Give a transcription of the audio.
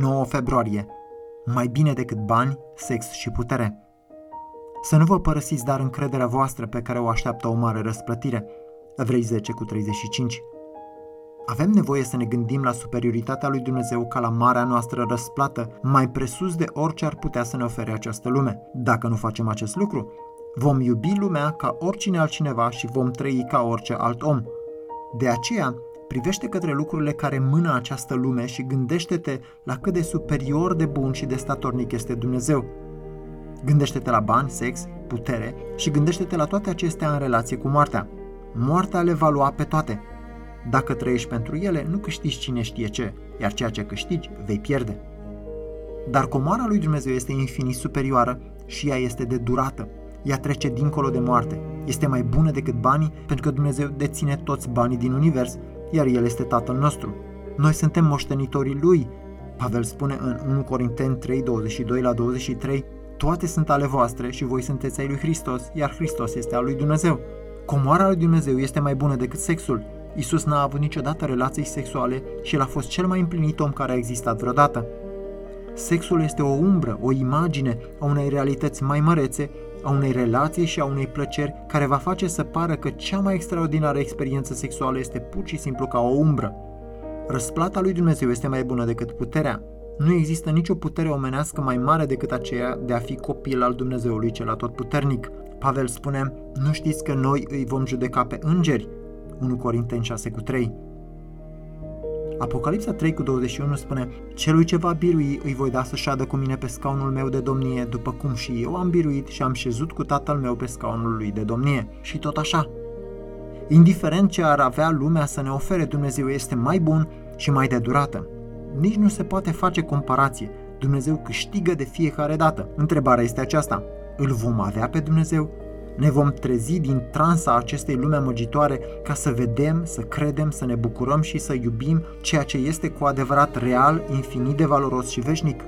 9 februarie. Mai bine decât bani, sex și putere. Să nu vă părăsiți, dar încrederea voastră pe care o așteaptă o mare răsplătire. Evrei 10:35. Avem nevoie să ne gândim la superioritatea lui Dumnezeu ca la marea noastră răsplată, mai presus de orice ar putea să ne ofere această lume. Dacă nu facem acest lucru, vom iubi lumea ca oricine altcineva și vom trăi ca orice alt om. De aceea, privește către lucrurile care mână această lume și gândește-te la cât de superior de bun și de statornic este Dumnezeu. Gândește-te la bani, sex, putere și gândește-te la toate acestea în relație cu moartea. Moartea le va lua pe toate. Dacă trăiești pentru ele, nu câștigi cine știe ce, iar ceea ce câștigi vei pierde. Dar comara lui Dumnezeu este infinit superioară și ea este de durată. Ea trece dincolo de moarte. Este mai bună decât banii, pentru că Dumnezeu deține toți banii din univers, iar El este Tatăl nostru. Noi suntem moștenitorii Lui. Pavel spune în 1 Corinteni 3:22-23, toate sunt ale voastre și voi sunteți ai lui Hristos, iar Hristos este al lui Dumnezeu. Comoara lui Dumnezeu este mai bună decât sexul. Iisus n-a avut niciodată relații sexuale și El a fost cel mai împlinit om care a existat vreodată. Sexul este o umbră, o imagine a unei realități mai mărețe, a unei relații și a unei plăceri care va face să pară că cea mai extraordinară experiență sexuală este pur și simplu ca o umbră. Răsplata lui Dumnezeu este mai bună decât puterea. Nu există nicio putere omenească mai mare decât aceea de a fi copil al Dumnezeului cel atotputernic. Pavel spune, nu știți că noi îi vom judeca pe îngeri? 1 Corinteni 6:3. Apocalipsa 3:21 spune, celui ce va birui îi voi da să șadă cu mine pe scaunul meu de domnie, după cum și eu am biruit și am șezut cu Tatăl meu pe scaunul lui de domnie. Și tot așa. Indiferent ce ar avea lumea să ne ofere, Dumnezeu este mai bun și mai de durată. Nici nu se poate face comparație. Dumnezeu câștigă de fiecare dată. Întrebarea este aceasta. Îl vom avea pe Dumnezeu? Ne vom trezi din transa acestei lumi amăgitoare ca să vedem, să credem, să ne bucurăm și să iubim ceea ce este cu adevărat real, infinit de valoros și veșnic?